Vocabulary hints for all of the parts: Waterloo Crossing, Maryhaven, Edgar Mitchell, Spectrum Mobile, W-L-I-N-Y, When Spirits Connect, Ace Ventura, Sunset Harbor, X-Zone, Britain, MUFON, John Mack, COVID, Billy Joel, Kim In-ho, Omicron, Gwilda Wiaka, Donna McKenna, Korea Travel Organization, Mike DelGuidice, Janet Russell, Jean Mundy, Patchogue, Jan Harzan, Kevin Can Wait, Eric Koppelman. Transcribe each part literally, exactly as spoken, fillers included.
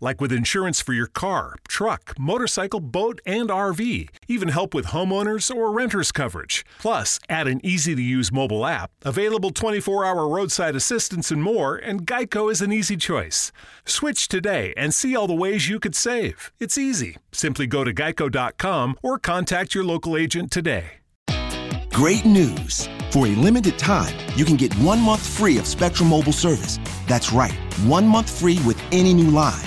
Like with insurance for your car, truck, motorcycle, boat, and R V. Even help with homeowners or renters coverage. Plus, add an easy-to-use mobile app, available twenty-four hour roadside assistance and more, and Geico is an easy choice. Switch today and see all the ways you could save. It's easy. Simply go to geico dot com or contact your local agent today. Great news. For a limited time, you can get one month free of Spectrum Mobile service. That's right, one month free with any new line.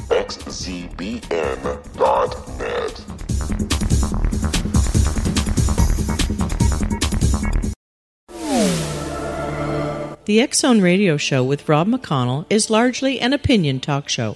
x z b n dot net. The X-Zone Radio Show with Rob McConnell is largely an opinion talk show.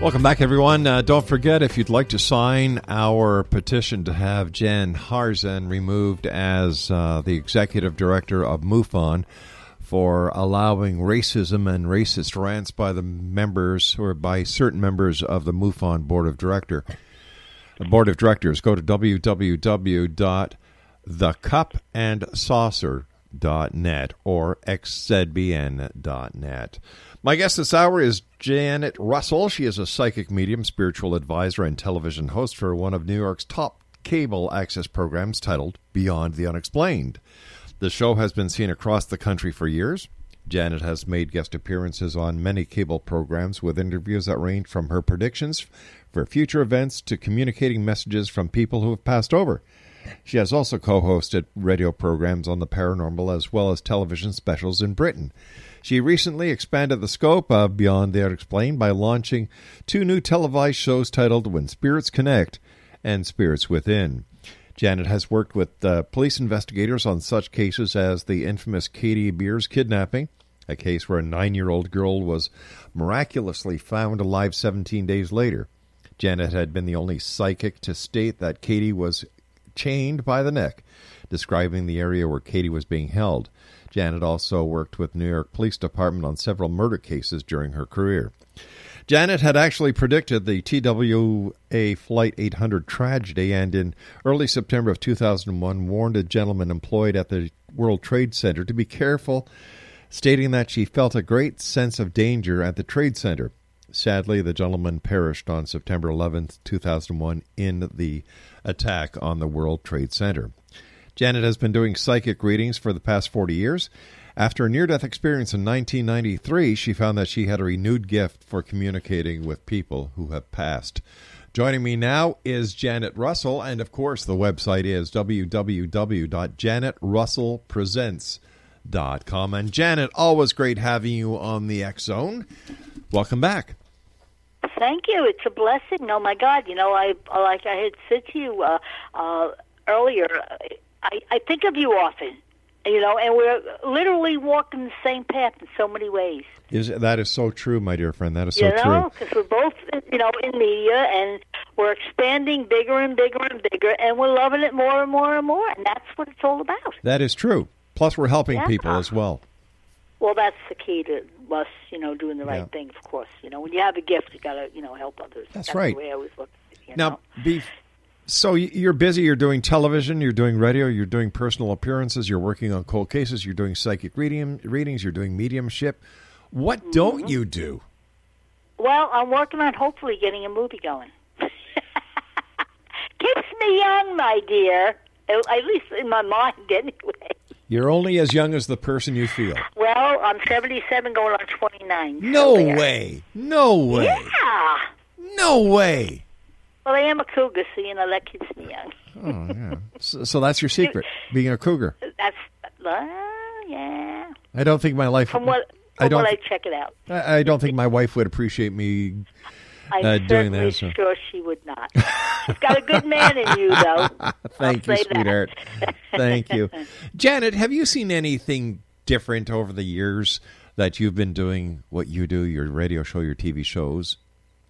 Welcome back, everyone. Uh, don't forget, if you'd like to sign our petition to have Jan Harzan removed as uh, the executive director of MUFON for allowing racism and racist rants by the members or by certain members of the MUFON Board of Director, Board of Directors, go to w w w dot the cup and saucer dot net or x z b n dot net. My guest this hour is Janet Russell. She is a psychic medium, spiritual advisor, and television host for one of New York's top cable access programs titled Beyond the Unexplained. The show has been seen across the country for years. Janet has made guest appearances on many cable programs with interviews that range from her predictions for future events to communicating messages from people who have passed over. She has also co-hosted radio programs on the paranormal as well as television specials in Britain. She recently expanded the scope of Beyond the Unexplained by launching two new televised shows titled When Spirits Connect and Spirits Within. Janet has worked with uh, police investigators on such cases as the infamous Katie Beers kidnapping, a case where a nine-year-old girl was miraculously found alive seventeen days later. Janet had been the only psychic to state that Katie was chained by the neck, describing the area where Katie was being held. Janet also worked with New York Police Department on several murder cases during her career. Janet had actually predicted the T W A Flight eight hundred tragedy and in early September of two thousand one warned a gentleman employed at the World Trade Center to be careful, stating that she felt a great sense of danger at the Trade Center. Sadly, the gentleman perished on September eleventh, two thousand one in the attack on the World Trade Center. Janet has been doing psychic readings for the past forty years. After a near-death experience in nineteen ninety-three, she found that she had a renewed gift for communicating with people who have passed. Joining me now is Janet Russell, and of course the website is w w w dot janet russell presents dot com. And Janet, always great having you on the X Zone. Welcome back. Thank you. It's a blessing. Oh, my God. You know, I like I had said to you uh, uh, earlier, I, I think of you often, you know, and we're literally walking the same path in so many ways. Is, that is so true, my dear friend. That is so true. You know, because we're both, you know, in media, and we're expanding bigger and bigger and bigger, and we're loving it more and more and more, and that's what it's all about. That is true. Plus, we're helping yeah. people as well. Well, that's the key to us, you know, doing the right yeah. thing, of course. You know, when you have a gift, you got to, you know, help others. That's, that's right. The way I always look, you now, know? Be, so you're busy, you're doing television, you're doing radio, you're doing personal appearances, you're working on cold cases, you're doing psychic reading, readings, you're doing mediumship. What mm-hmm. don't you do? Well, I'm working on hopefully getting a movie going. Keeps me young, my dear, at least in my mind anyway. You're only as young as the person you feel. Well, I'm seventy-seven going on twenty-nine. No so way. No way. Yeah. No way. Well, I am a cougar, so, you know, that keeps me young. Oh, yeah. So, so that's your secret, being a cougar. That's, uh, yeah. I don't think my life... From what, from I, don't, what I check it out. I, I don't think my wife would appreciate me... I'm uh, doing that, so. Sure she would not. She's got a good man in you, though. Thank I'll you, sweetheart. Thank you. Janet, have you seen anything different over the years that you've been doing what you do, your radio show, your T V shows?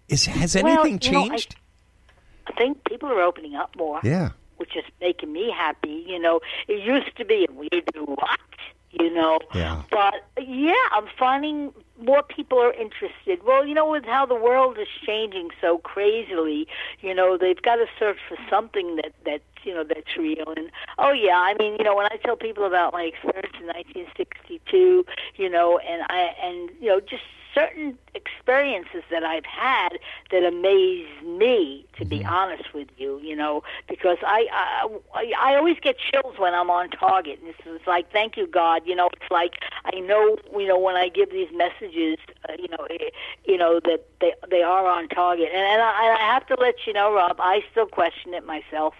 Is Has well, anything changed? Know, I, I think people are opening up more. Yeah. Which is making me happy. You know, it used to be, we do what? You know, yeah. but yeah, I'm finding more people are interested. Well, you know, with how the world is changing so crazily, you know, they've got to search for something that, that you know, that's real. And, oh, yeah, I mean, you know, when I tell people about my experience in nineteen sixty-two, you know, and I, and, you know, just certain experiences that I've had that amaze me, to be mm-hmm. honest with you, you know, because I, I I always get chills when I'm on target. And it's like, thank you, God. You know, it's like I know, you know, when I give these messages, uh, you know, it, you know that they they are on target. And, and, I, and I have to let you know, Rob, I still question it myself.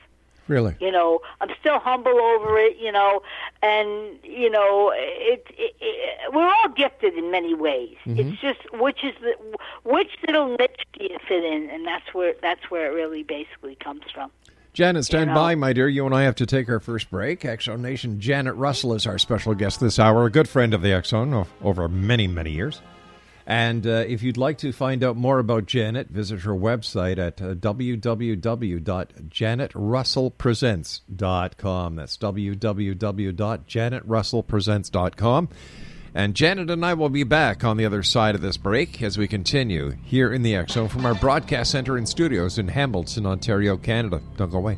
Really? You know, I'm still humble over it, you know, and, you know, it, it, it, we're all gifted in many ways. Mm-hmm. It's just which is the, which little niche do you fit in, and that's where that's where it really basically comes from. Janet, stand you know? by, my dear. You and I have to take our first break. X-Zone Nation, Janet Russell is our special guest this hour, a good friend of the X-Zone over many, many years. And uh, if you'd like to find out more about Janet, visit her website at uh, w w w dot janet russell presents dot com. That's w w w dot janet russell presents dot com. And Janet and I will be back on the other side of this break as we continue here in the X-Zone from our broadcast center and studios in Hambleton, Ontario, Canada. Don't go away.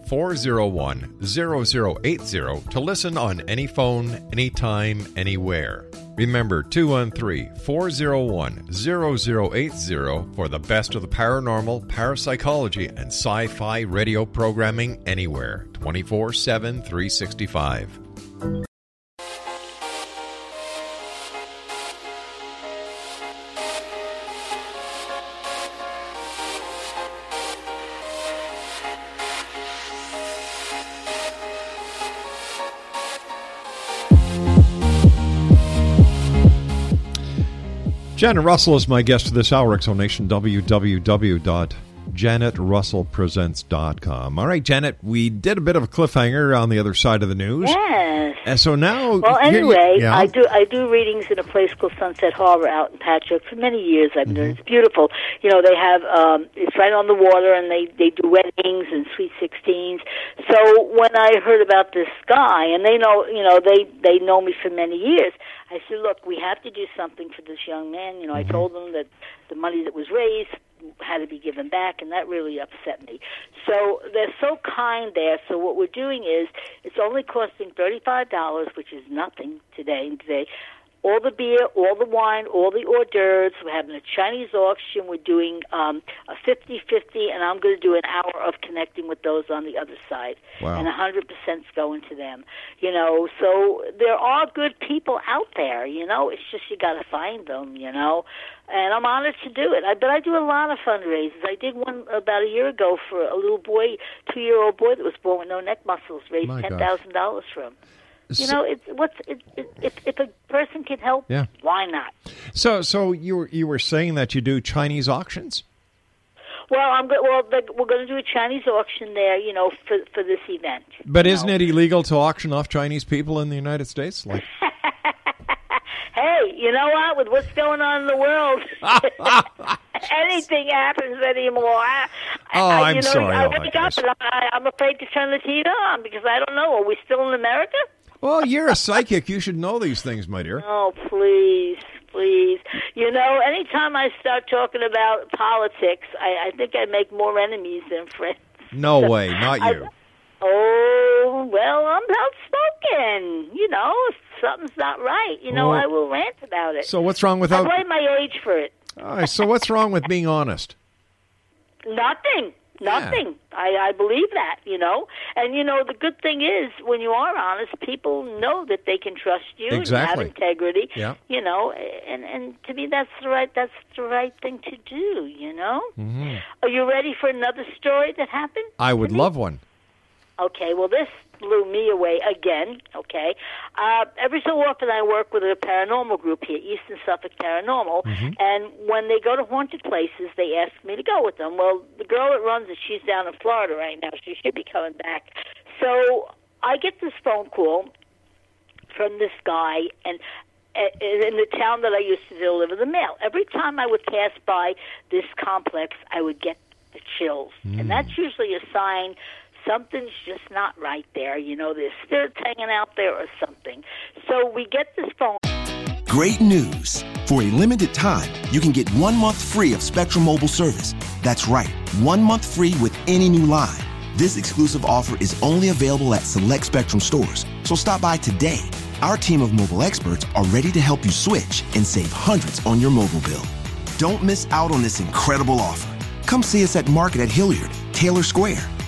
four oh one, zero zero eight zero to listen on any phone, anytime, anywhere. Remember two one three, four oh one, zero zero eight zero for the best of the paranormal, parapsychology, and sci-fi radio programming anywhere, twenty-four seven, three sixty-five. Janet Russell is my guest for this hour. X-Zone Nation, w w w dot janet russell presents dot com. All right, Janet, we did a bit of a cliffhanger on the other side of the news. Yes. And so now... Well, anyway, yeah. I do I do readings in a place called Sunset Harbor out in Patchogue for many years. I've been mm-hmm. doing It's beautiful. You know, they have... Um, it's right on the water, and they, they do weddings and sweet sixteens. So when I heard about this guy, and they know, you know, they, they know me for many years, I said, look, we have to do something for this young man. You know, mm-hmm. I told them that the money that was raised had to be given back, and that really upset me. So they're so kind there. So what we're doing is, it's only costing thirty-five dollars, which is nothing today and today. All the beer, all the wine, all the hors d'oeuvres. We're having a Chinese auction. We're doing um, a fifty-fifty, and I'm going to do an hour of connecting with those on the other side. Wow. And one hundred percent's going to them. You know, so there are good people out there, you know. It's just you got to find them, you know. And I'm honored to do it. I, but I do a lot of fundraisers. I did one about a year ago for a little boy, two-year-old boy that was born with no neck muscles, raised ten thousand dollars for him. You know, it's what's it, it, if if a person can help, yeah. why not? So, so you were you were saying that you do Chinese auctions? Well, I'm go- well, the, we're going to do a Chinese auction there, you know, for for this event. But isn't know? it illegal to auction off Chinese people in the United States? Like, hey, you know what? With what's going on in the world. Anything happens anymore. I, oh, I, I'm you know, sorry. I wake up and I, I'm afraid to turn the T V on because I don't know. Are we still in America? Well, you're a psychic. You should know these things, my dear. Oh, please, please. You know, anytime I start talking about politics, I, I think I make more enemies than friends. No so way, not you. I, oh, well, I'm outspoken. You know, if something's not right, you know, well, I will rant about it. So what's wrong with... I blame my age for it. All right, so what's wrong with being honest? Nothing. Nothing. Yeah. I, I believe that, you know. And, you know, the good thing is when you are honest, people know that they can trust you exactly. and have integrity, yeah. you know. And, and to me, that's the right that's the right thing to do, you know. Mm-hmm. Are you ready for another story that happened? I would love one. Okay, well, this blew me away again, okay? Uh, every so often I work with a paranormal group here, Eastern Suffolk Paranormal, mm-hmm. and when they go to haunted places, they ask me to go with them. Well, the girl that runs it, she's down in Florida right now. She should be coming back. So I get this phone call from this guy, and... in the town that I used to deliver the mail. Every time I would pass by this complex, I would get the chills, mm. and that's usually a sign... something's just not right there. You know, there's spirits hanging out there or something. So we get this phone. Great news. For a limited time, you can get one month free of Spectrum Mobile service. That's right, one month free with any new line. This exclusive offer is only available at select Spectrum stores. So stop by today. Our team of mobile experts are ready to help you switch and save hundreds on your mobile bill. Don't miss out on this incredible offer. Come see us at Market at Hilliard, Taylor Square,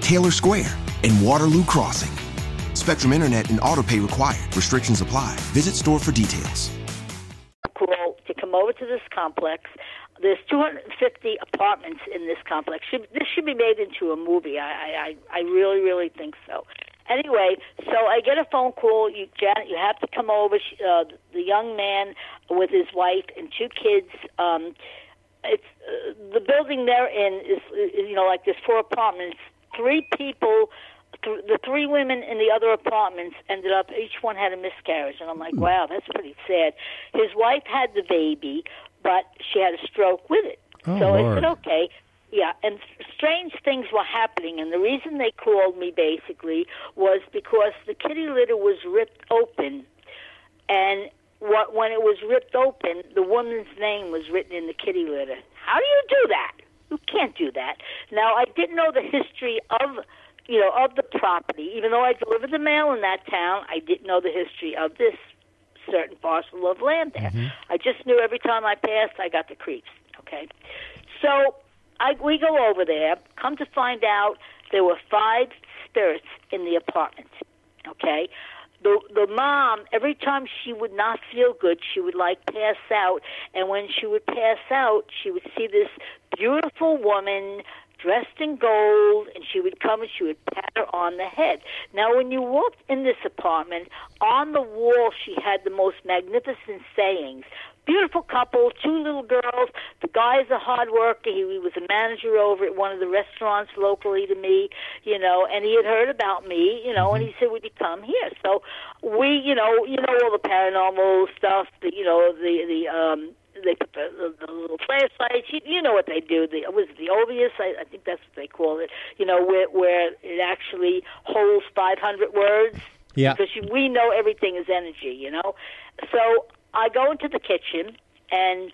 Taylor Square, and Waterloo Crossing. Spectrum Internet and auto pay required. Restrictions apply. Visit store for details. Cool. To come over to this complex, there's two hundred fifty apartments in this complex. Should, this should be made into a movie. I, I, I really, really think so. Anyway, so I get a phone call. You, Janet, you have to come over. Uh, the young man with his wife and two kids. Um, it's uh, the building they're in is, is, you know, like there's four apartments. Three people, th- the three women in the other apartments ended up, each one had a miscarriage. And I'm like, wow, that's pretty sad. His wife had the baby, but she had a stroke with it. Oh, so Lord. I said, okay. Yeah, and strange things were happening. And the reason they called me, basically, was because the kitty litter was ripped open. And what, when it was ripped open, the woman's name was written in the kitty litter. How do you do that? You can't do that. Now, I didn't know the history of, you know, of the property. Even though I delivered the mail in that town, I didn't know the history of this certain parcel of land there. Mm-hmm. I just knew every time I passed, I got the creeps. Okay. So I, we go over there. Come to find out, there were five spirits in the apartment. Okay. The, the mom, every time she would not feel good, she would, like, pass out. And when she would pass out, she would see this beautiful woman dressed in gold, and she would come and she would pat her on the head. Now, when you walked in this apartment, on the wall she had the most magnificent sayings. Beautiful couple, two little girls. The guy's a hard worker. He, he was a manager over at one of the restaurants locally to me, you know, and he had heard about me, you know, and he said, would you come here? So we, you know, you know all the paranormal stuff, the, you know, the, the um, they put the, the, the little flashlights, you, you know what they do. The, was it the obvious? I, I think that's what they call it, you know, where, where it actually holds five hundred words. Yeah. Because you, we know everything is energy, you know. So I go into the kitchen, and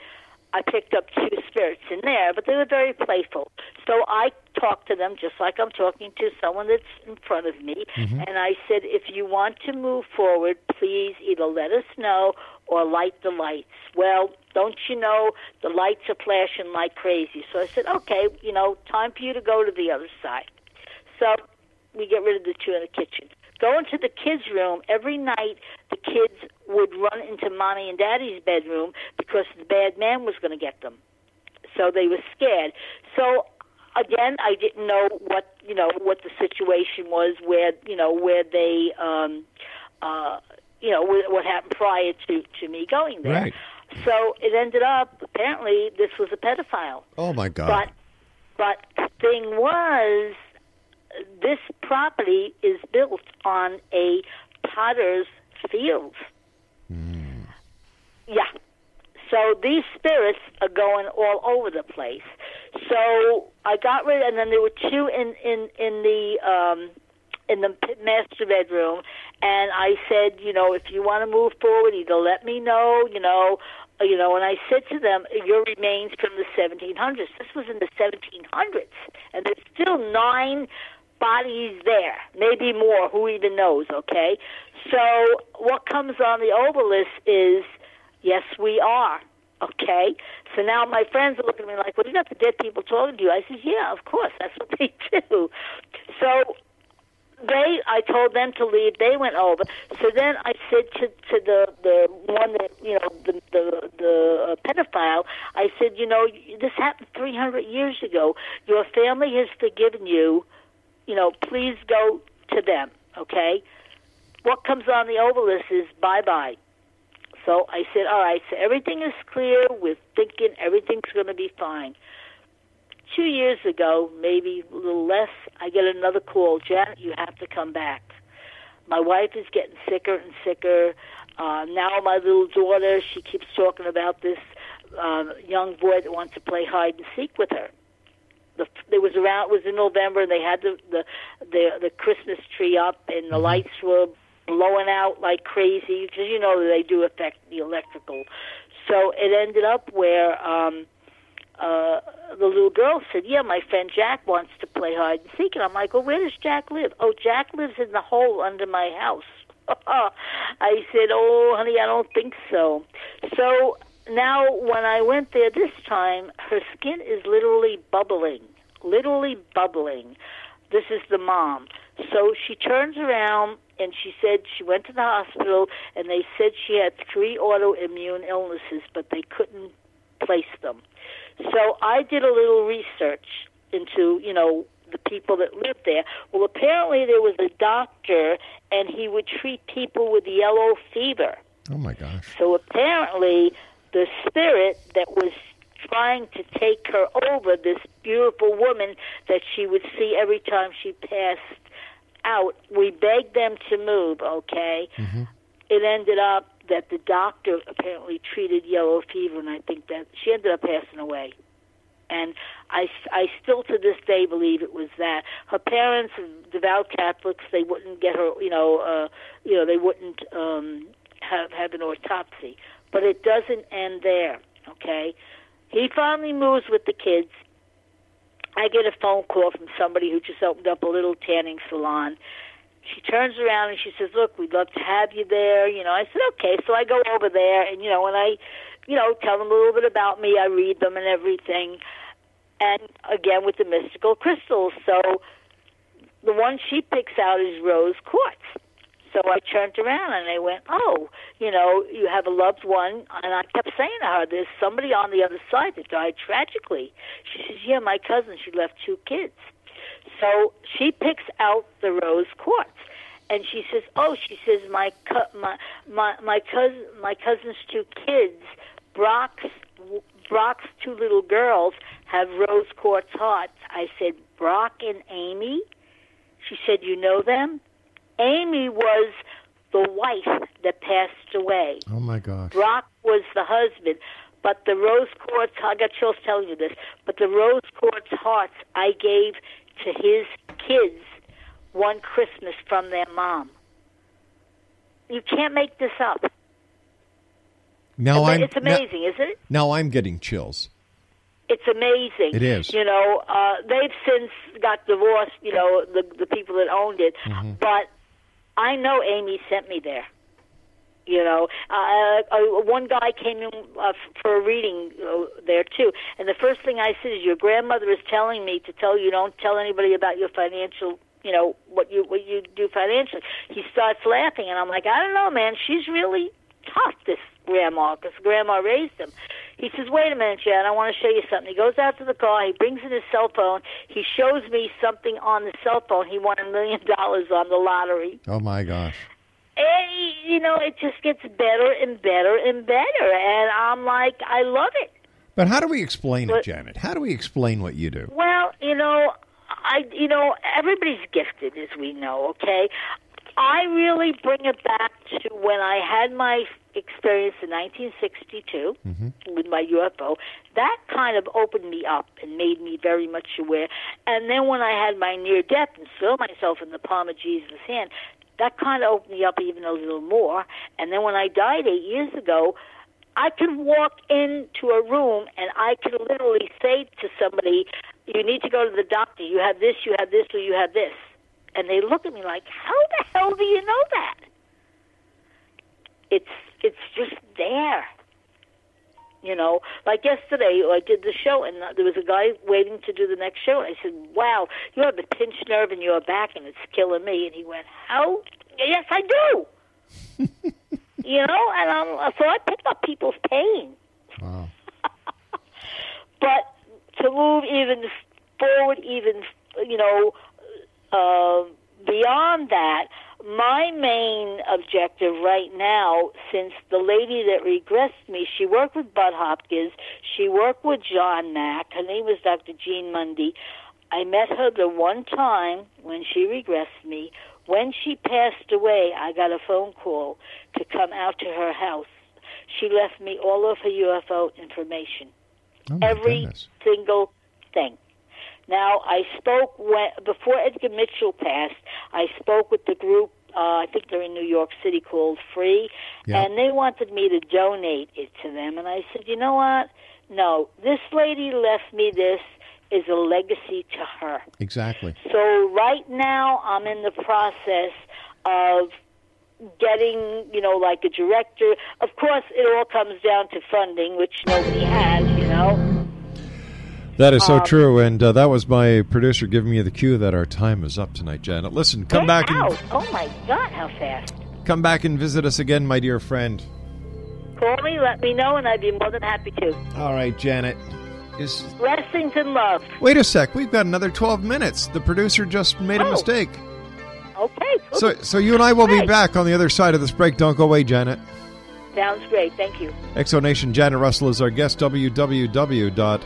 I picked up two spirits in there, but they were very playful. So I talked to them just like I'm talking to someone that's in front of me, mm-hmm. and I said, if you want to move forward, please either let us know or light the lights. Well, don't you know, the lights are flashing like crazy. So I said, okay, you know, time for you to go to the other side. So we get rid of the two in the kitchen. Go into the kids' room. Every night, the kids would run into Mommy and Daddy's bedroom because the bad man was going to get them. So they were scared. So, again, I didn't know what, you know, what the situation was, where, you know, where they, um, uh, you know, what happened prior to, to me going there. Right. So it ended up, apparently, this was a pedophile. Oh, my God. But, but the thing was, this property is built on a potter's field. Mm. Yeah. So these spirits are going all over the place. So I got rid, and then there were two in, in, in the um, in the master bedroom, and I said, you know, if you want to move forward, either let me know, you know, you know, and I said to them, your remains from the seventeen hundreds. This was in the seventeen hundreds, and there's still nine bodies there, maybe more, who even knows, okay? So what comes on the obelisk is, yes, we are, okay? So now my friends are looking at me like, well, you got the dead people talking to you. I said, yeah, of course, that's what they do. So they, I told them to leave. They went over. So then I said to, to the, the one that, you know, the, the, the pedophile, I said, you know, this happened three hundred years ago. Your family has forgiven you. You know, please go to them, okay? What comes on the obelisk is bye-bye. So I said, all right, so everything is clear. We're thinking everything's going to be fine. Two years ago, maybe a little less, I get another call. Janet, you have to come back. My wife is getting sicker and sicker. Uh, now my little daughter, she keeps talking about this um, young boy that wants to play hide and seek with her. The, it was around. It was in November, and they had the the the, the Christmas tree up, and the lights were blowing out like crazy because you know they do affect the electrical. So it ended up where um, uh, the little girl said, "Yeah, my friend Jack wants to play hide and seek," and I'm like, "Well, where does Jack live?" "Oh, Jack lives in the hole under my house." I said, "Oh, honey, I don't think so." So. Now, when I went there this time, her skin is literally bubbling, literally bubbling. This is the mom. So she turns around, and she said she went to the hospital, and they said she had three autoimmune illnesses, but they couldn't place them. So I did a little research into, you know, the people that lived there. Well, apparently there was a doctor, and he would treat people with yellow fever. Oh, my gosh. So apparently the spirit that was trying to take her over, this beautiful woman that she would see every time she passed out, we begged them to move, okay? Mm-hmm. It ended up that the doctor apparently treated yellow fever, and I think that she ended up passing away. And I, I still to this day believe it was that. Her parents, devout Catholics, they wouldn't get her, you know, uh, you know, they wouldn't um, have, have an autopsy. But it doesn't end there, okay? He finally moves with the kids. I get a phone call from somebody who just opened up a little tanning salon. She turns around and she says, look, we'd love to have you there. You know, I said, okay. So I go over there, and, you know, when I you know, tell them a little bit about me. I read them and everything. And again, with the mystical crystals. So the one she picks out is rose quartz. So I turned around and I went, oh, you know, you have a loved one. And I kept saying to her, there's somebody on the other side that died tragically. She says, yeah, my cousin, she left two kids. So she picks out the rose quartz. And she says, oh, she says, my cu- my, my my cousin, my cousin's two kids, Brock's, Brock's two little girls have rose quartz hearts. I said, Brock and Amy? She said, you know them? Amy was the wife that passed away. Oh, my gosh. Brock was the husband. But the rose quartz, I got chills telling you this, but the rose quartz hearts I gave to his kids one Christmas from their mom. You can't make this up. Now it's, I'm, it's amazing, now, isn't it? Now I'm getting chills. It's amazing. It is. You know, uh, they've since got divorced, you know, the, the people that owned it. Mm-hmm. But I know Amy sent me there. You know, uh, one guy came in uh, for a reading uh, there, too. And the first thing I said is, your grandmother is telling me to tell you, don't tell anybody about your financial, you know, what you what you do financially. He starts laughing, and I'm like, I don't know, man. She's really tough, this grandma, because grandma raised him. He says, wait a minute, Jan, I want to show you something. He goes out to the car. He brings in his cell phone. He shows me something on the cell phone. He won a million dollars on the lottery. Oh, my gosh. And, you know, it just gets better and better and better. And I'm like, I love it. But how do we explain but, it, Janet? How do we explain what you do? Well, you know, I, you know, everybody's gifted, as we know, okay? I really bring it back to when I had my experience in nineteen sixty-two mm-hmm. with my U F O. That kind of opened me up and made me very much aware. And then when I had my near death and saw myself in the palm of Jesus' hand, that kind of opened me up even a little more. And then when I died eight years ago, I could walk into a room and I could literally say to somebody, you need to go to the doctor. You have this, you have this, or you have this. And they look at me like, how the hell do you know that? It's it's just there. You know, like yesterday, I did the show, and there was a guy waiting to do the next show. And I said, wow, you have a pinched nerve in your back, and it's killing me. And he went, how? Yes, I do. You know, and I'm, so I pick up people's pain. Wow. But to move even forward, even, you know, uh, beyond that, my main objective right now, since the lady that regressed me, she worked with Bud Hopkins, she worked with John Mack, her name was Doctor Jean Mundy. I met her the one time when she regressed me. When she passed away, I got a phone call to come out to her house. She left me all of her U F O information. Oh, every goodness. Single thing. Now, I spoke when, before Edgar Mitchell passed, I spoke with the group, uh, I think they're in New York City, called Free, yeah. And they wanted me to donate it to them. And I said, you know what? No, this lady left me this is a legacy to her. Exactly. So right now I'm in the process of getting, you know, like a director. Of course, it all comes down to funding, which nobody has, you know. That is so um, true, and uh, that was my producer giving me the cue that our time is up tonight, Janet. Listen, come back out. and... Oh, my God, how fast. Come back and visit us again, my dear friend. Call me, let me know, and I'd be more than happy to. All right, Janet. Is... Blessings and love. Wait a sec. We've got another twelve minutes. The producer just made oh. a mistake. Okay. Cool. So, so you and I will be back on the other side of this break. Don't go away, Janet. Sounds great. Thank you. X O Nation, Janet Russell is our guest, www.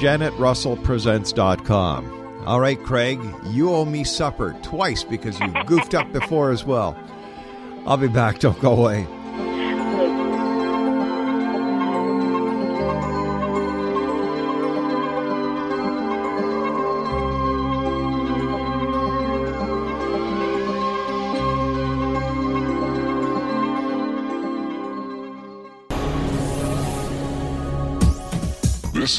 Janet Russell Presents dot com. All right, Craig, you owe me supper twice because you goofed up before as well. I'll be back. Don't go away. This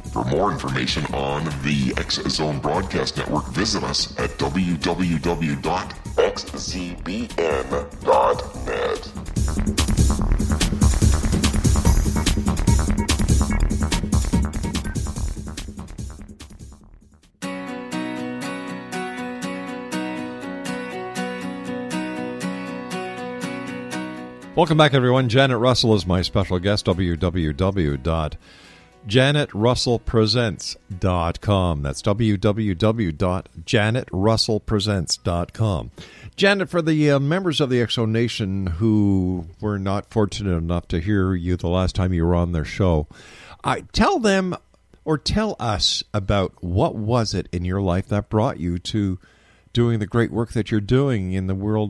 For more information on the X-Zone Broadcast Network, visit us at w w w dot x z b n dot net. Welcome back, everyone. Janet Russell is my special guest. w w w dot Janet Russell Presents dot com. That's w w w dot Janet Russell Presents dot com. Janet, for the uh, members of the X-Zone Nation who were not fortunate enough to hear you the last time you were on their show, I tell them or tell us about what was it in your life that brought you to doing the great work that you're doing in the world.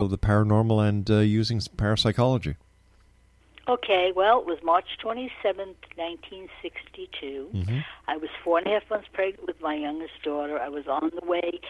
Of the paranormal and uh, using parapsychology. Okay, well, it was March twenty-seventh, nineteen sixty-two. Mm-hmm. I was four and a half months pregnant with my youngest daughter. I was on the way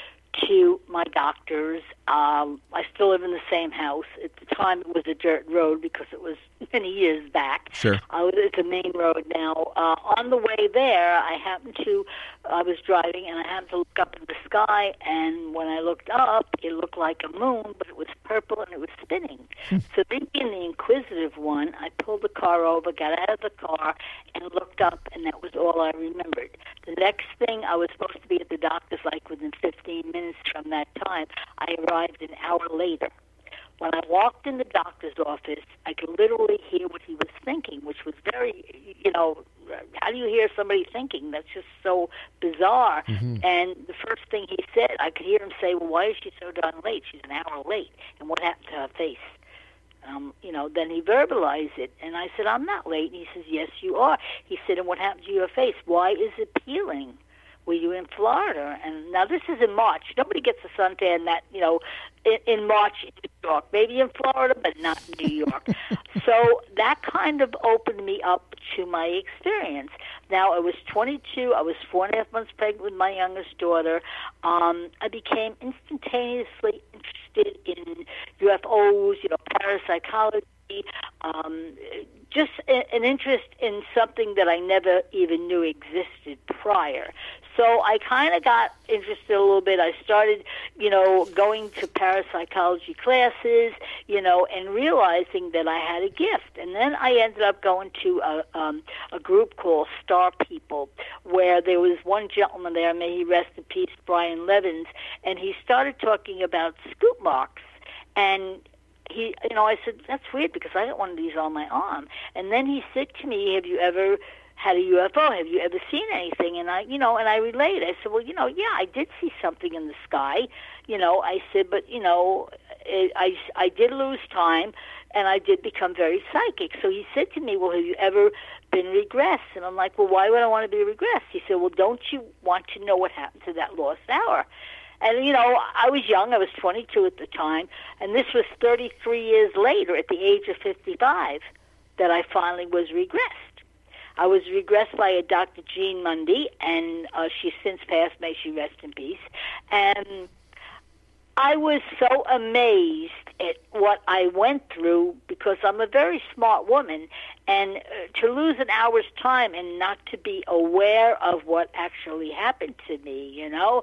to my doctor's. Um, I still live in the same house. At the time, it was a dirt road because it was many years back. Sure. Uh, it's a main road now. Uh, on the way there, I happened to, I was driving, and I happened to look up in the sky, and when I looked up, it looked like a moon, but it was purple, and it was spinning. So being the inquisitive one, I pulled the car over, got out of the car, and looked up, and that was all I remembered. The next thing, I was supposed to be at the doctor's like within fifteen minutes. From that time, I arrived an hour later. When I walked in the doctor's office, I could literally hear what he was thinking, which was very, you know, how do you hear somebody thinking? That's just so bizarre. Mm-hmm. And the first thing he said, I could hear him say, well, why is she so darn late? She's an hour late. And what happened to her face? Um, you know, then he verbalized it, and I said, I'm not late. And he says, yes, you are. He said, and what happened to your face? Why is it peeling? Were you in Florida? And now this is in March. Nobody gets a suntan that, you know, in, in March in New York. Maybe in Florida, but not in New York. So that kind of opened me up to my experience. Now, I was twenty-two. I was four and a half months pregnant with my youngest daughter. Um, I became instantaneously interested in U F Os, you know, parapsychology. Um, just a, an interest in something that I never even knew existed prior. So I kind of got interested a little bit. I started, you know, going to parapsychology classes, you know, and realizing that I had a gift. And then I ended up going to a, um, a group called Star People, where there was one gentleman there, may he rest in peace, Brian Levins, and he started talking about scoop marks. And He, you know, I said, that's weird because I got one of these on my arm. And then he said to me, have you ever had a U F O? Have you ever seen anything? And I, you know, and I relayed. I said, well, you know, yeah, I did see something in the sky. You know, I said, but, you know, it, I, I did lose time and I did become very psychic. So he said to me, well, have you ever been regressed? And I'm like, well, why would I want to be regressed? He said, well, don't you want to know what happened to that lost hour? And, you know, I was young. I was twenty-two at the time. And this was thirty-three years later, at the age of fifty-five, that I finally was regressed. I was regressed by a Doctor Jean Mundy, and uh, she's since passed. May she rest in peace. And I was so amazed at what I went through because I'm a very smart woman, and uh, to lose an hour's time and not to be aware of what actually happened to me, you know,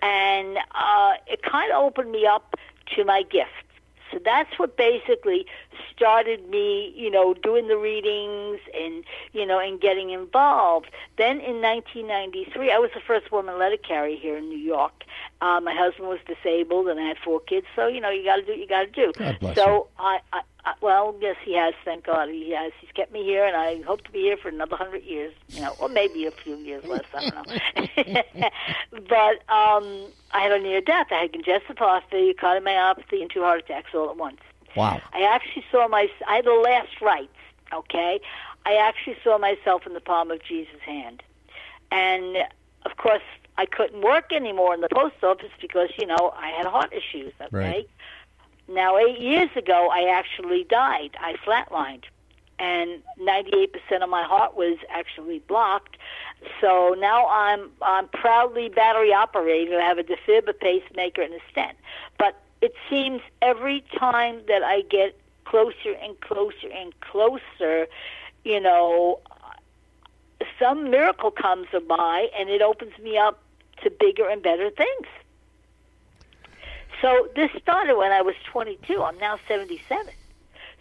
and uh, it kind of opened me up to my gift. So that's what basically started me, you know, doing the readings and, you know, and getting involved. Then in nineteen ninety-three, I was the first woman letter carrier here in New York. Uh, my husband was disabled, and I had four kids. So, you know, you got to do what you got to do. So I, I, Uh, well, yes, he has. Thank God, he has. He's kept me here, and I hope to be here for another hundred years, you know, or maybe a few years less. I don't know. But um, I had a near death. I had congestive heart failure, cardiomyopathy, and two heart attacks all at once. Wow! I actually saw my. I had the last rites. Okay, I actually saw myself in the palm of Jesus' hand, and of course, I couldn't work anymore in the post office because you know I had heart issues. Okay. Right. Now, eight years ago, I actually died. I flatlined, and ninety-eight percent of my heart was actually blocked. So now I'm I'm proudly battery operated. I have a defib, a pacemaker, and a stent. But it seems every time that I get closer and closer and closer, you know, some miracle comes by, and it opens me up to bigger and better things. So this started when I was twenty-two. I'm now seventy-seven.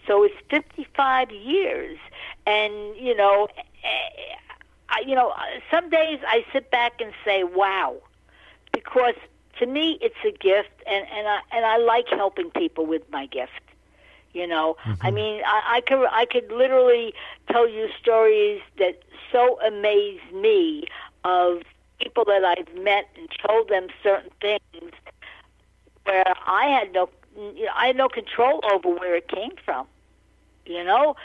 So it's fifty-five years. And, you know, I, you know, some days I sit back and say, wow, because to me it's a gift, and, and, I, and I like helping people with my gift. You know, mm-hmm. I mean, I, I, could, I could literally tell you stories that so amaze me of people that I've met and told them certain things where I had no, you know, I had no control over where it came from, you know.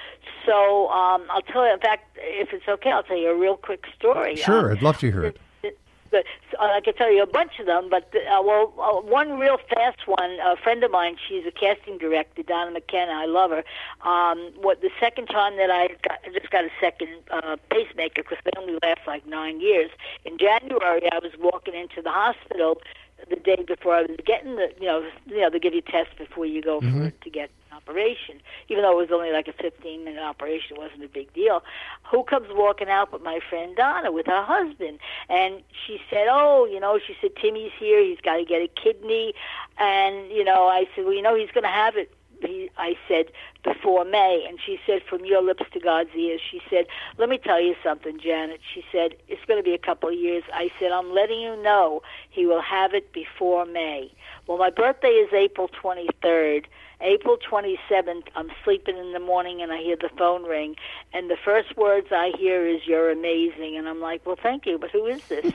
So um, I'll tell you. In fact, if it's okay, I'll tell you a real quick story. Sure, um, I'd love to hear it. it, it so I could tell you a bunch of them, but uh, well, uh, one real fast one. A friend of mine, she's a casting director, Donna McKenna. I love her. Um, what the second time that I, got, I just got a second uh, pacemaker because they only last like nine years. In January, I was walking into the hospital. The day before I was getting the, you know, you know, they give you tests before you go for, mm-hmm. to get an operation. Even though it was only like a fifteen-minute operation, it wasn't a big deal. Who comes walking out but my friend Donna with her husband? And she said, oh, you know, she said, Timmy's here. He's got to get a kidney. And, you know, I said, well, you know, he's going to have it. He, I said, before May. And she said, from your lips to God's ears, she said, let me tell you something, Janet. She said, it's going to be a couple of years. I said, I'm letting you know he will have it before May. Well, my birthday is April twenty-third. April twenty-seventh, I'm sleeping in the morning and I hear the phone ring. And the first words I hear is, you're amazing. And I'm like, well, thank you, but who is this?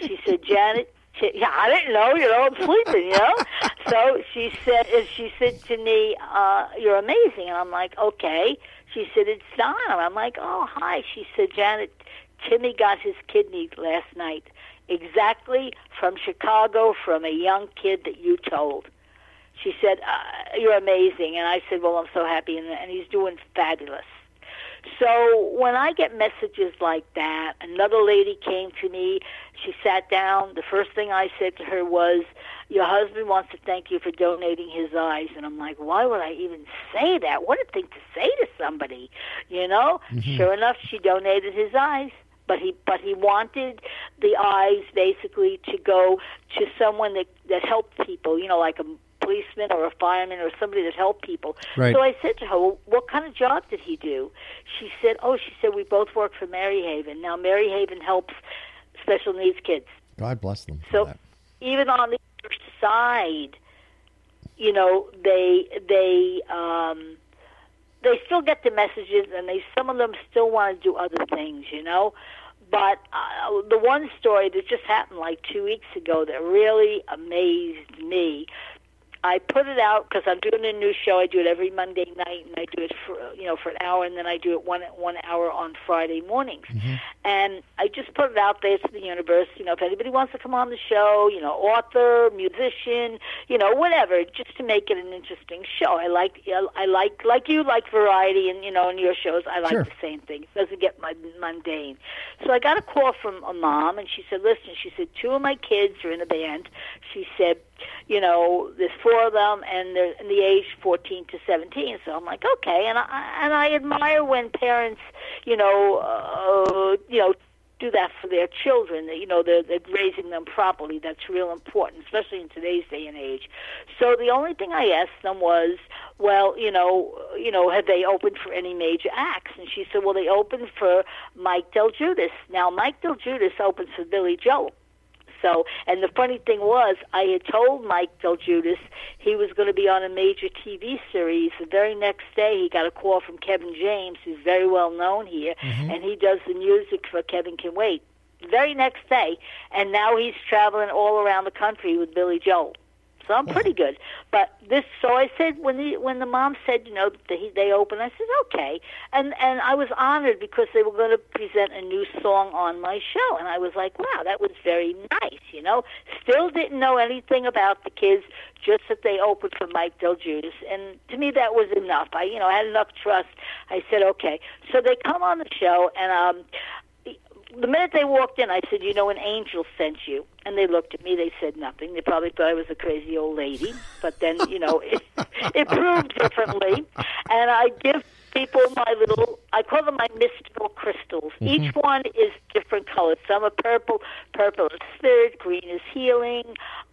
She said, Janet. She, yeah, I didn't know, you know, I'm sleeping, you know. So she said, she said to me, uh, you're amazing. And I'm like, okay. She said, it's Donna. I'm like, oh, hi. She said, Janet, Timmy got his kidney last night, exactly from Chicago, from a young kid that you told. She said, uh, you're amazing. And I said, well, I'm so happy. And, and he's doing fabulous. So when I get messages like that, another lady came to me. She sat down. The first thing I said to her was, your husband wants to thank you for donating his eyes. And I'm like, why would I even say that? What a thing to say to somebody, you know? Mm-hmm. Sure enough, she donated his eyes. But he but he wanted the eyes basically to go to someone that, that helped people, you know, like a policeman or a fireman or somebody that helped people. Right. So I said to her, well, what kind of job did he do? She said, oh, she said, we both work for Maryhaven. Now, Maryhaven helps special needs kids. God bless them. So that. Even on the other side, you know, they they um, they still get the messages, and they some of them still want to do other things, you know. But uh, the one story that just happened like two weeks ago that really amazed me, I put it out because I'm doing a new show. I do it every Monday night, and I do it for you know for an hour, and then I do it one one hour on Friday mornings. Mm-hmm. And I just put it out there to the universe. You know, if anybody wants to come on the show, you know, author, musician, you know, whatever, just to make it an interesting show. I like I like like you like variety, and you know, in your shows, I like sure. the same thing. It doesn't get mundane. So I got a call from a mom, and she said, "Listen," she said, two of my kids are in a band. She said, you know, there's four of them, and they're in the age fourteen to seventeen. So I'm like, okay, and I and I admire when parents, you know, uh, you know, do that for their children. You know, they're, they're raising them properly. That's real important, especially in today's day and age. So the only thing I asked them was, well, you know, you know, have they opened for any major acts? And she said, well, they opened for Mike DelGuidice. Now, Mike DelGuidice opens for Billy Joel. so. And the funny thing was, I had told Mike DelGuidice he was going to be on a major T V series. The very next day, he got a call from Kevin James, who's very well known here, mm-hmm. and he does the music for Kevin Can Wait. The very next day, and now he's traveling all around the country with Billy Joel. So I'm pretty good. But this, so I said, when the when the mom said, you know, they, they open, I said, okay. And and I was honored because they were going to present a new song on my show. And I was like, wow, that was very nice, you know. Still didn't know anything about the kids, just that they opened for Mike DelGuidice. And to me, that was enough. I, you know, I had enough trust. I said, okay. So they come on the show, and um, the minute they walked in, I said, you know, an angel sent you. And they looked at me. They said nothing. They probably thought I was a crazy old lady. But then, you know, it, it proved differently. And I give people my little, I call them my mystical crystals. Mm-hmm. Each one is different colors. Some are purple. Purple is spirit. Green is healing.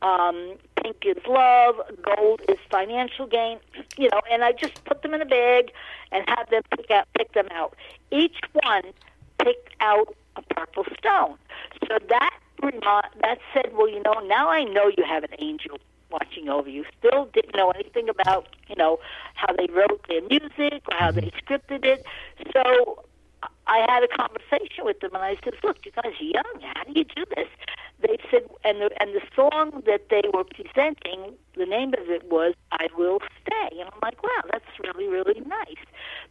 Um, pink is love. Gold is financial gain. You know, and I just put them in a bag and have them pick out, pick them out. Each one picked out a purple stone. So that that said, well, you know, now I know you have an angel watching over you. Still didn't know anything about, you know, how they wrote their music or how they scripted it. So I had a conversation with them, and I said, look, you guys are young. How do you do this? They said, and the, and the song that they were presenting, the name of it was I Will Stay. And I'm like, wow, that's really, really nice.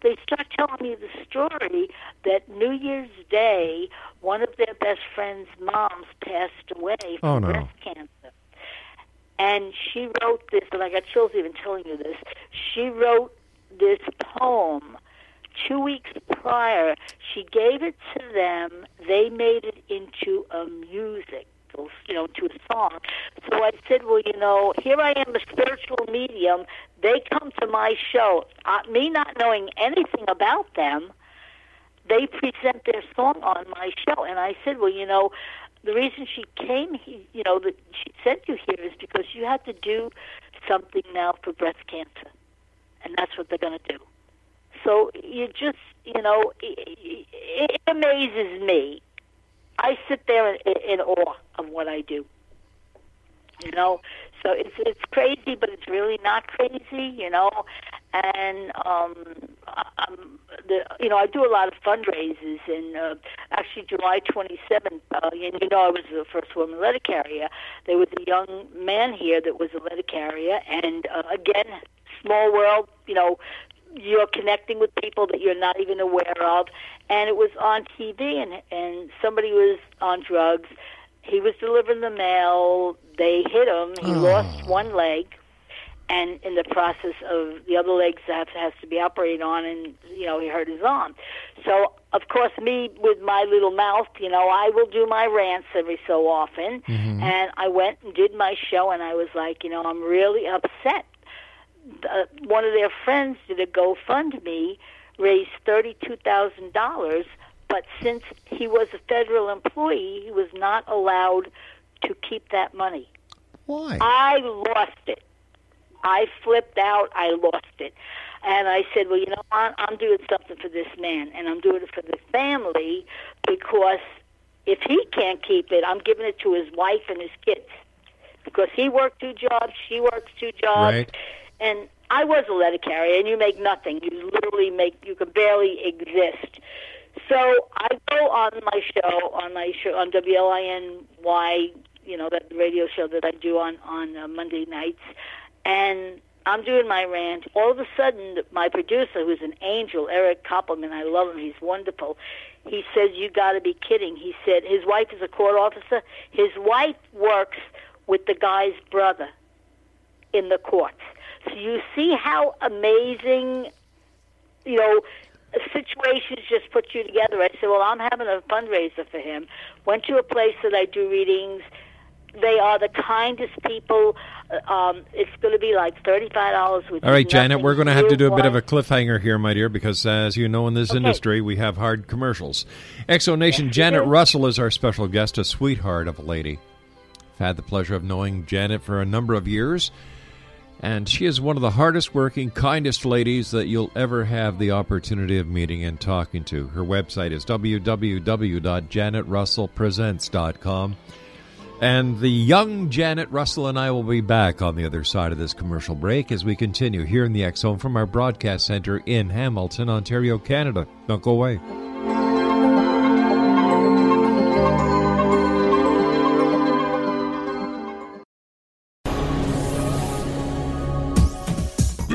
They start telling me the story that New Year's Day, one of their best friend's moms passed away from oh, no. breast cancer. And she wrote this, and I got chills even telling you this, she wrote this poem two weeks prior. She gave it to them. They made it into a music, you know, to a song. So I said, well, you know, here I am, a spiritual medium. They come to my show. Uh, me not knowing anything about them, they present their song on my show. And I said, well, you know, the reason she came, he, you know, that she sent you here is because you have to do something now for breast cancer. And that's what they're going to do. So you just, you know, it, it amazes me. I sit there in, in awe of what I do, you know. So it's it's crazy, but it's really not crazy, you know. And um, I'm the, you know, I do a lot of fundraisers, and uh, actually July twenty-seventh, uh, you know, I was the first woman letter carrier. There was a young man here that was a letter carrier, and uh, again, small world, you know. You're connecting with people that you're not even aware of. And it was on T V, and and somebody was on drugs. He was delivering the mail. They hit him. He oh. lost one leg. And in the process of the other legs that has to be operated on, and, you know, he hurt his arm. So, of course, me with my little mouth, you know, I will do my rants every so often. Mm-hmm. And I went and did my show, and I was like, you know, I'm really upset. Uh, one of their friends did a GoFundMe, raised thirty-two thousand dollars, but since he was a federal employee, he was not allowed to keep that money. Why? I lost it. I flipped out. I lost it. And I said, well, you know, I'm, I'm doing something for this man, and I'm doing it for the family, because if he can't keep it, I'm giving it to his wife and his kids. Because he worked two jobs, she works two jobs. Right. And I was a letter carrier, and you make nothing. You literally make, you can barely exist. So I go on my show, on my show, on W L I N Y, you know, that radio show that I do on, on uh, Monday nights, and I'm doing my rant. All of a sudden, my producer, who's an angel, Eric Koppelman, I love him, he's wonderful, he says, you got to be kidding. He said, his wife is a court officer. His wife works with the guy's brother in the courts. So you see how amazing, you know, situations just put you together. I said, well, I'm having a fundraiser for him. Went to a place that I do readings. They are the kindest people. Um, it's going to be like thirty-five dollars. Which All right, Janet, we're going to have to do a bit of a cliffhanger here, my dear, because as you know, in this okay. industry, we have hard commercials. X O Nation, yes, Janet Russell is our special guest, a sweetheart of a lady. I've had the pleasure of knowing Janet for a number of years. And she is one of the hardest-working, kindest ladies that you'll ever have the opportunity of meeting and talking to. Her website is w w w dot janet russell presents dot com. And the young Janet Russell and I will be back on the other side of this commercial break as we continue here in the X-Zone from our broadcast center in Hamilton, Ontario, Canada. Don't go away.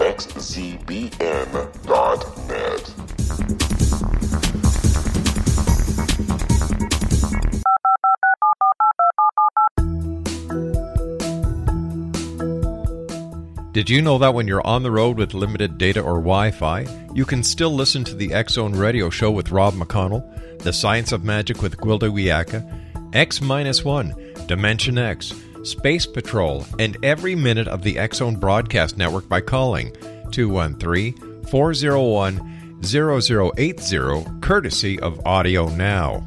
x z b n dot net. Did you know that when you're on the road with limited data or Wi-Fi, you can still listen to the X-Zone Radio Show with Rob McConnell, The Science of Magic with Gwilda Wiaka, X one, Dimension X, Space Patrol, and every minute of the X-Zone Broadcast Network by calling two one three, four oh one, oh oh eight oh, courtesy of Audio Now.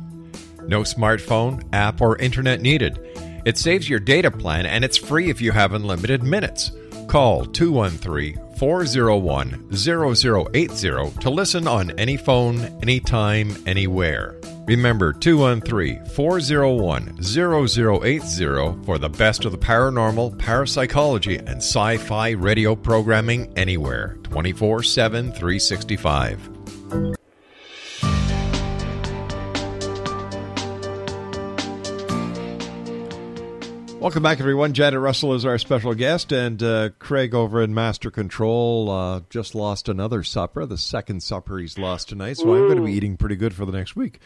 No smartphone, app, or internet needed. It saves your data plan, and it's free if you have unlimited minutes. Call two one three, four oh one, oh oh eight oh to listen on any phone, anytime, anywhere. Remember two one three, four oh one, oh oh eight oh for the best of the paranormal, parapsychology, and sci-fi radio programming anywhere, twenty-four seven, three sixty-five. Welcome back, everyone. Janet Russell is our special guest, and uh, Craig over in Master Control uh, just lost another supper, the second supper he's lost tonight, so mm. I'm going to be eating pretty good for the next week.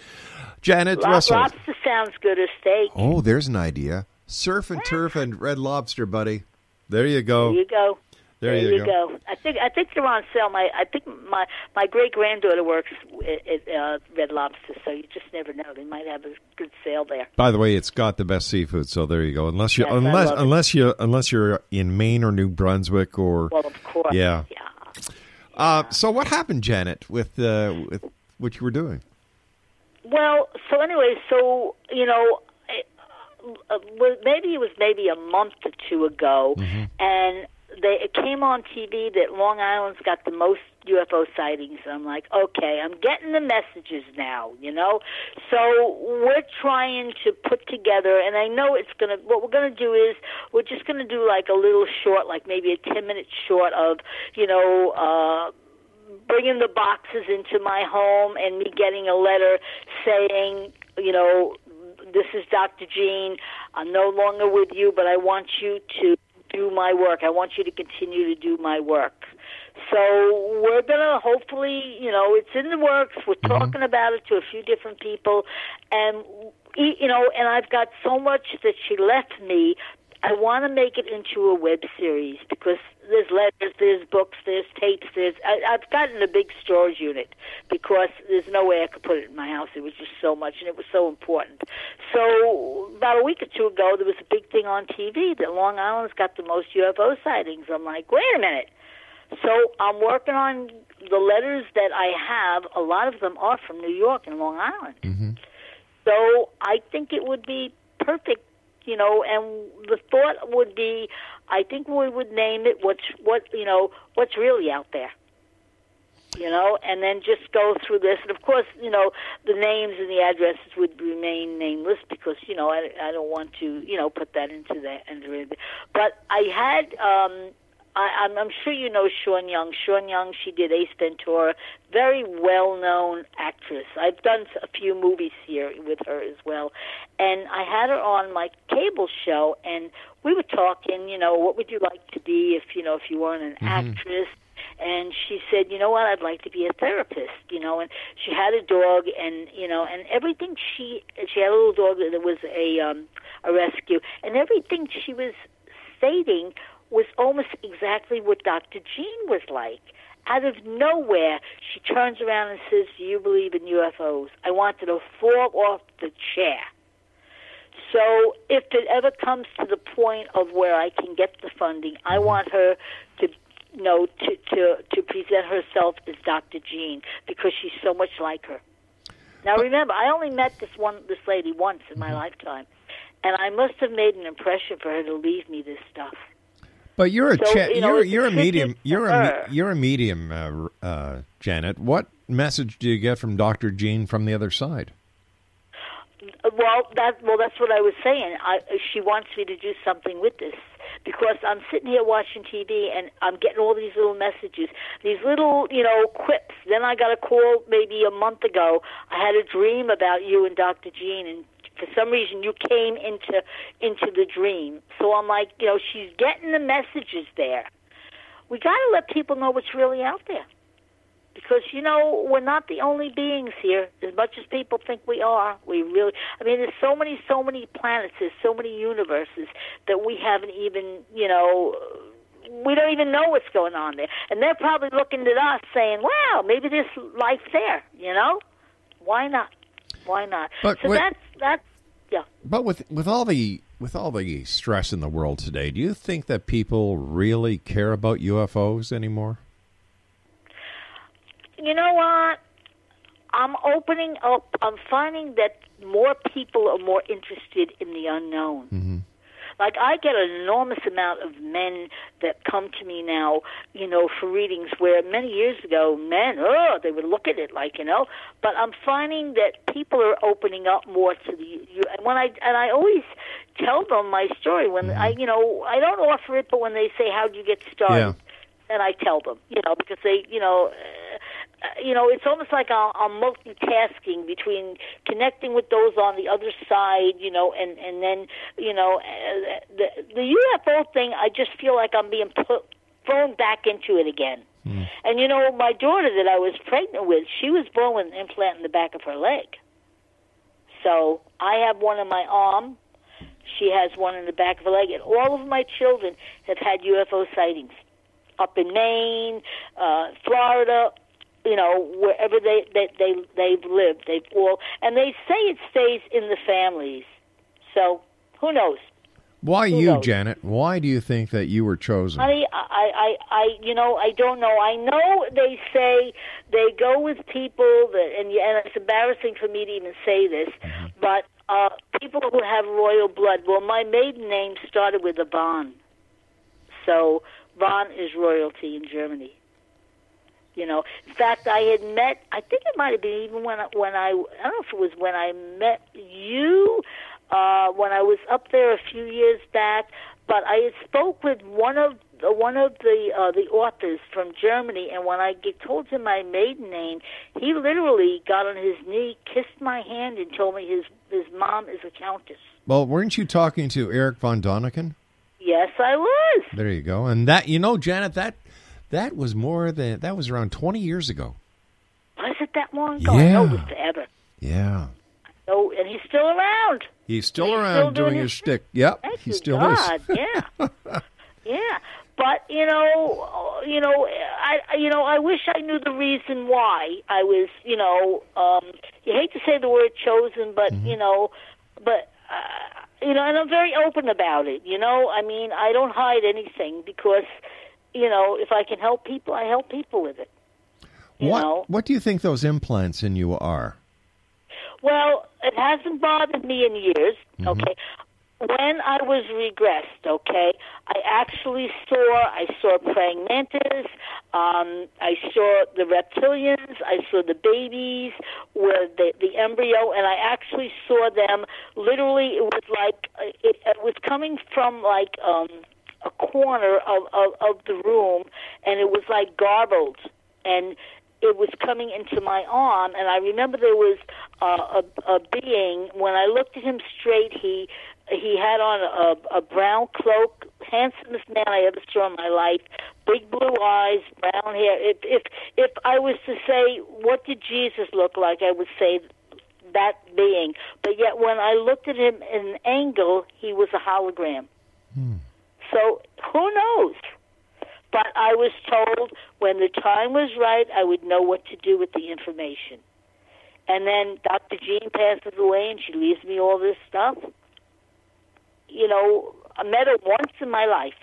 Janet L- Russell. Lobster sounds good as steak. Oh, there's an idea. Surf and turf and Red Lobster, buddy. There you go. There you go. There, there you, you go. go. I think I think they're on sale. My I think my, my great granddaughter works at, at uh, Red Lobster, so you just never know. They might have a good sale there. By the way, it's got the best seafood, so there you go. Unless you yes, unless unless it. you unless you're in Maine or New Brunswick or well, of course, yeah. yeah. Uh, so what happened, Janet, with uh, with what you were doing? Well, so anyway, so you know. It, uh, maybe it was maybe a month or two ago, mm-hmm. and. They, it came on T V that Long Island's got the most U F O sightings. I'm like, okay, I'm getting the messages now, you know? So we're trying to put together, and I know it's going to, what we're going to do is we're just going to do like a little short, like maybe a ten-minute short of, you know, uh, bringing the boxes into my home and me getting a letter saying, you know, this is Doctor Jean. I'm no longer with you, but I want you to do my work. I want you to continue to do my work. So we're going to hopefully, you know, it's in the works. We're mm-hmm. talking about it to a few different people. And, you know, and I've got so much that she left me. I want to make it into a web series because there's letters, there's books, there's tapes, there's... I, I've gotten a big storage unit because there's no way I could put it in my house. It was just so much, and it was so important. So about a week or two ago, there was a big thing on T V that Long Island's got the most U F O sightings. I'm like, wait a minute. So I'm working on the letters that I have. A lot of them are from New York and Long Island. Mm-hmm. So I think it would be perfect. You know, and the thought would be, I think we would name it what's what you know what's really out there. You know, and then just go through this, and of course, you know, the names and the addresses would remain nameless because you know I, I don't want to you know put that into that into it. But I had um, I, I'm, I'm sure you know Sean Young. Sean Young, she did Ace Ventura, very well known actress. I've done a few movies here with her as well. And I had her on my cable show, and we were talking, you know, what would you like to be if, you know, if you weren't an mm-hmm. actress? And she said, you know what, I'd like to be a therapist, you know. And she had a dog, and, you know, and everything she, she had a little dog that was a, um, a rescue, and everything she was stating was almost exactly what Doctor Jean was like. Out of nowhere, she turns around and says, do you believe in U F Os? I wanted to fall off the chair. So if it ever comes to the point of where I can get the funding, I want her to know to, to, to present herself as Doctor Jean, because she's so much like her. Now, remember, I only met this one this lady once in my mm-hmm. lifetime, and I must have made an impression for her to leave me this stuff. But you're a so, cha- you know, you're you're a medium you're a me- you're a medium, uh, uh, Janet. What message do you get from Doctor Jean from the other side? Well, that well, that's what I was saying. I, she wants me to do something with this, because I'm sitting here watching T V and I'm getting all these little messages, these little, you know, quips. Then I got a call maybe a month ago. I had a dream about you and Doctor Jean, and for some reason you came into into the dream. So I'm like, you know, she's getting the messages there. We got to let people know what's really out there, because, you know, we're not the only beings here. As much as people think we are, we really... I mean, there's so many, so many planets, there's so many universes that we haven't even, you know... We don't even know what's going on there. And they're probably looking at us saying, wow, maybe there's life there, you know? Why not? Why not? But so with, that's... that's yeah. But with, with all the... With all the stress in the world today, do you think that people really care about U F Os anymore? You know what? I'm opening up. I'm finding that more people are more interested in the unknown. Mm-hmm. Like, I get an enormous amount of men that come to me now, you know, for readings, where many years ago, men, oh, they would look at it like, you know. But I'm finding that people are opening up more to the... When I, and I always tell them my story. When yeah. I, you know, I don't offer it, but when they say, how do you get started? Yeah. And I tell them, you know, because they, you know... Uh, You know, it's almost like I'm multitasking between connecting with those on the other side, you know, and, and then, you know, the, the U F O thing, I just feel like I'm being put, thrown back into it again. Mm. And, you know, my daughter that I was pregnant with, she was born with an implant in the back of her leg. So I have one in my arm. She has one in the back of her leg. And all of my children have had U F O sightings up in Maine, uh, Florida, you know, wherever they, they, they, they've lived, they've all, and they say it stays in the families. So, who knows? Why who you, knows? Janet? Why do you think that you were chosen? I, I, I, I, you know, I don't know. I know they say they go with people that, and, and it's embarrassing for me to even say this, but uh, people who have royal blood. Well, my maiden name started with a Von. So, Von is royalty in Germany. You know, in fact, I had met, I think it might have been even when I, when I, I don't know if it was when I met you, uh, when I was up there a few years back, but I had spoke with one of, one of the, uh, the authors from Germany, and when I told him my maiden name, he literally got on his knee, kissed my hand, and told me his, his mom is a countess. Well, weren't you talking to Eric von Däniken? Yes, I was. There you go. And that, you know, Janet, that, That was more than, that was around twenty years ago. Was it that long ago? Yeah. I know it was forever. Yeah. Oh, and he's still around. He's still he's around still doing, doing his shtick. Yep. Thank he still God. Is. Yeah. Yeah. But, you know, you know, I, you know, I wish I knew the reason why I was, you know, um, you hate to say the word chosen, but, mm-hmm. you know, but, uh, you know, and I'm very open about it, you know. I mean, I don't hide anything, because... You know, if I can help people, I help people with it. You what, know? What do you think those implants in you are? Well, it hasn't bothered me in years, mm-hmm. okay? When I was regressed, okay, I actually saw, I saw praying mantis, um, I saw the reptilians, I saw the babies, where the, the embryo, and I actually saw them, literally, it was like, it, it was coming from, like, um... a corner of, of, of the room, and it was like garbled, and it was coming into my arm, and I remember there was uh, a, a being, when I looked at him straight, he he had on a, a brown cloak, handsomest man I ever saw in my life, big blue eyes, brown hair. If, if, if I was to say, what did Jesus look like, I would say that being, but yet when I looked at him in an angle, he was a hologram. Hmm. So who knows? But I was told when the time was right, I would know what to do with the information. And then Doctor Jean passes away, and she leaves me all this stuff. you know, I met her once in my life.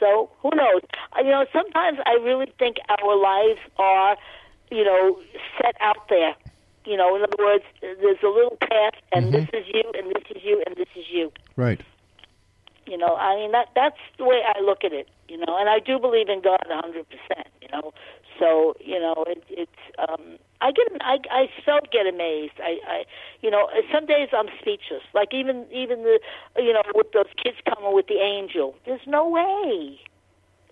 So who knows? You know, sometimes I really think our lives are, you know, set out there. You know, in other words, there's a little path, and mm-hmm. this is you, and this is you, and this is you. Right. You know, I mean, that that's the way I look at it, you know, and I do believe in God one hundred percent, you know. So, you know, it, it's, um, I get, I, I still get amazed. I, I, you know, some days I'm speechless. Like even, even the, you know, with those kids coming with the angel, there's no way,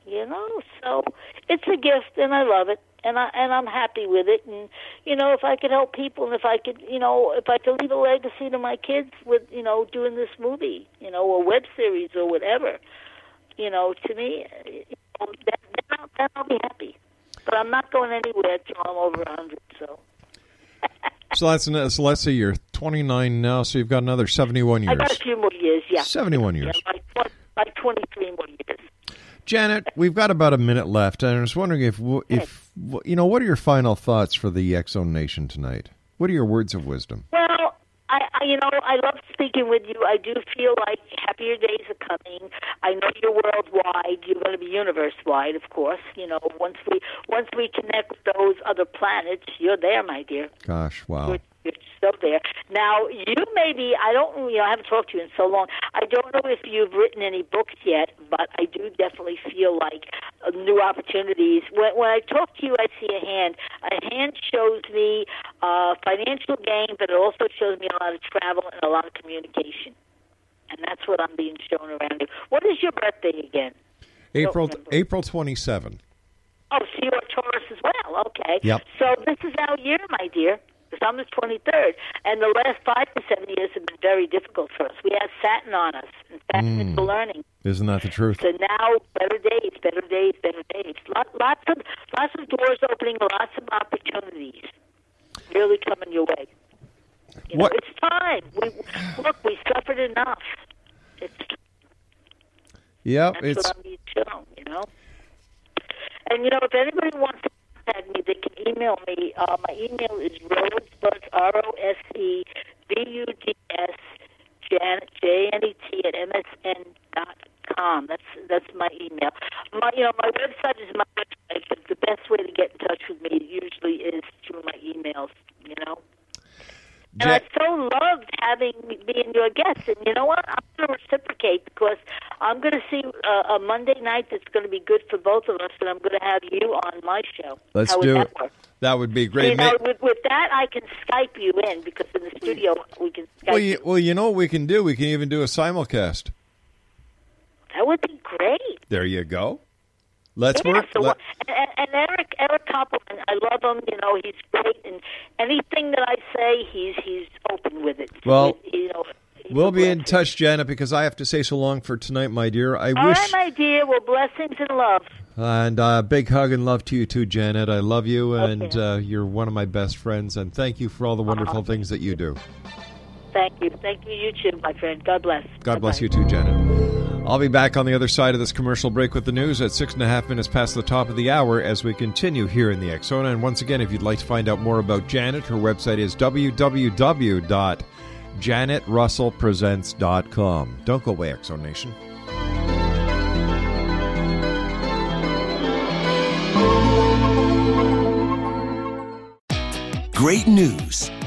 you know. So it's a gift, and I love it. And, I, and I'm happy with it. And, you know, if I could help people and if I could, you know, if I could leave a legacy to my kids with, you know, doing this movie, you know, or web series or whatever, you know, to me, you know, that, that, I'll, that I'll be happy. But I'm not going anywhere until I'm over one hundred, so. so, that's, so let's see, you're twenty-nine now, so you've got another seventy-one years. I got a few more years, yeah. seventy-one years. Yeah, like, like twenty-three more years. Janet, we've got about a minute left, and I was wondering if, if you know, what are your final thoughts for the X-Zone Nation tonight? What are your words of wisdom? Well, I, I, you know, I love speaking with you. I do feel like happier days are coming. I know you're worldwide. You're going to be universe-wide, of course. You know, once we once we connect with those other planets, you're there, my dear. Gosh, wow. You're You're still there. Now, you may be, I don't, you know, I haven't talked to you in so long. I don't know if you've written any books yet, but I do definitely feel like new opportunities. When, when I talk to you, I see a hand. A hand shows me uh, financial gain, but it also shows me a lot of travel and a lot of communication. And that's what I'm being shown around you. What is your birthday again? April April twenty-seventh. Oh, so you're a Taurus as well. Okay. Yep. So this is our year, my dear. Because I'm the twenty-third, and the last five to seven years have been very difficult for us. We have Saturn on us, and Saturn mm. is for learning. Isn't that the truth? So now, better days, better days, better days. Lot, lots of lots of doors opening, lots of opportunities really coming your way. You know, it's time. We, look, we suffered enough. It's time. Yep, That's it's... what I'm being shown, you know? And, you know, if anybody wants to me, they can email me. Uh, my email is Rosebuds, R O S E B U D S, Janet, J N E T, at M S N dot com. That's that's my email. My you know my website is my website, but the best way to get in touch with me usually is through my emails. You know, and Jan- I so loved having being your guest. And you know what? I'm going to reciprocate because I'm going to see a, a Monday night that's going to be good for both of us, and I'm going to have you on my show. Let's How do that it. Work? That would be great. You know, with, with that, I can Skype you in because in the studio we can Skype well, you. Well, you know what we can do? We can even do a simulcast. That would be great. There you go. Let's yeah, work. So Let- and, and Eric, Eric Koppelman, I love him. You know, he's great, and anything that I say, he's he's open with it. Well, he, you know, we'll be in touch, Janet, because I have to say so long for tonight, my dear. I All wish. All right, my dear. Well, blessings and love. And a uh, big hug and love to you, too, Janet. I love you, and okay. uh, you're one of my best friends. And thank you for all the wonderful uh-huh. things that you do. Thank you. Thank you, you too, my friend. God bless. God Bye-bye. Bless you, too, Janet. I'll be back on the other side of this commercial break with the news at six and a half minutes past the top of the hour as we continue here in the X-Zone. And once again, if you'd like to find out more about Janet, her website is w w w dot janet russell presents dot com. Don't go away, X-Zone Nation. Great news.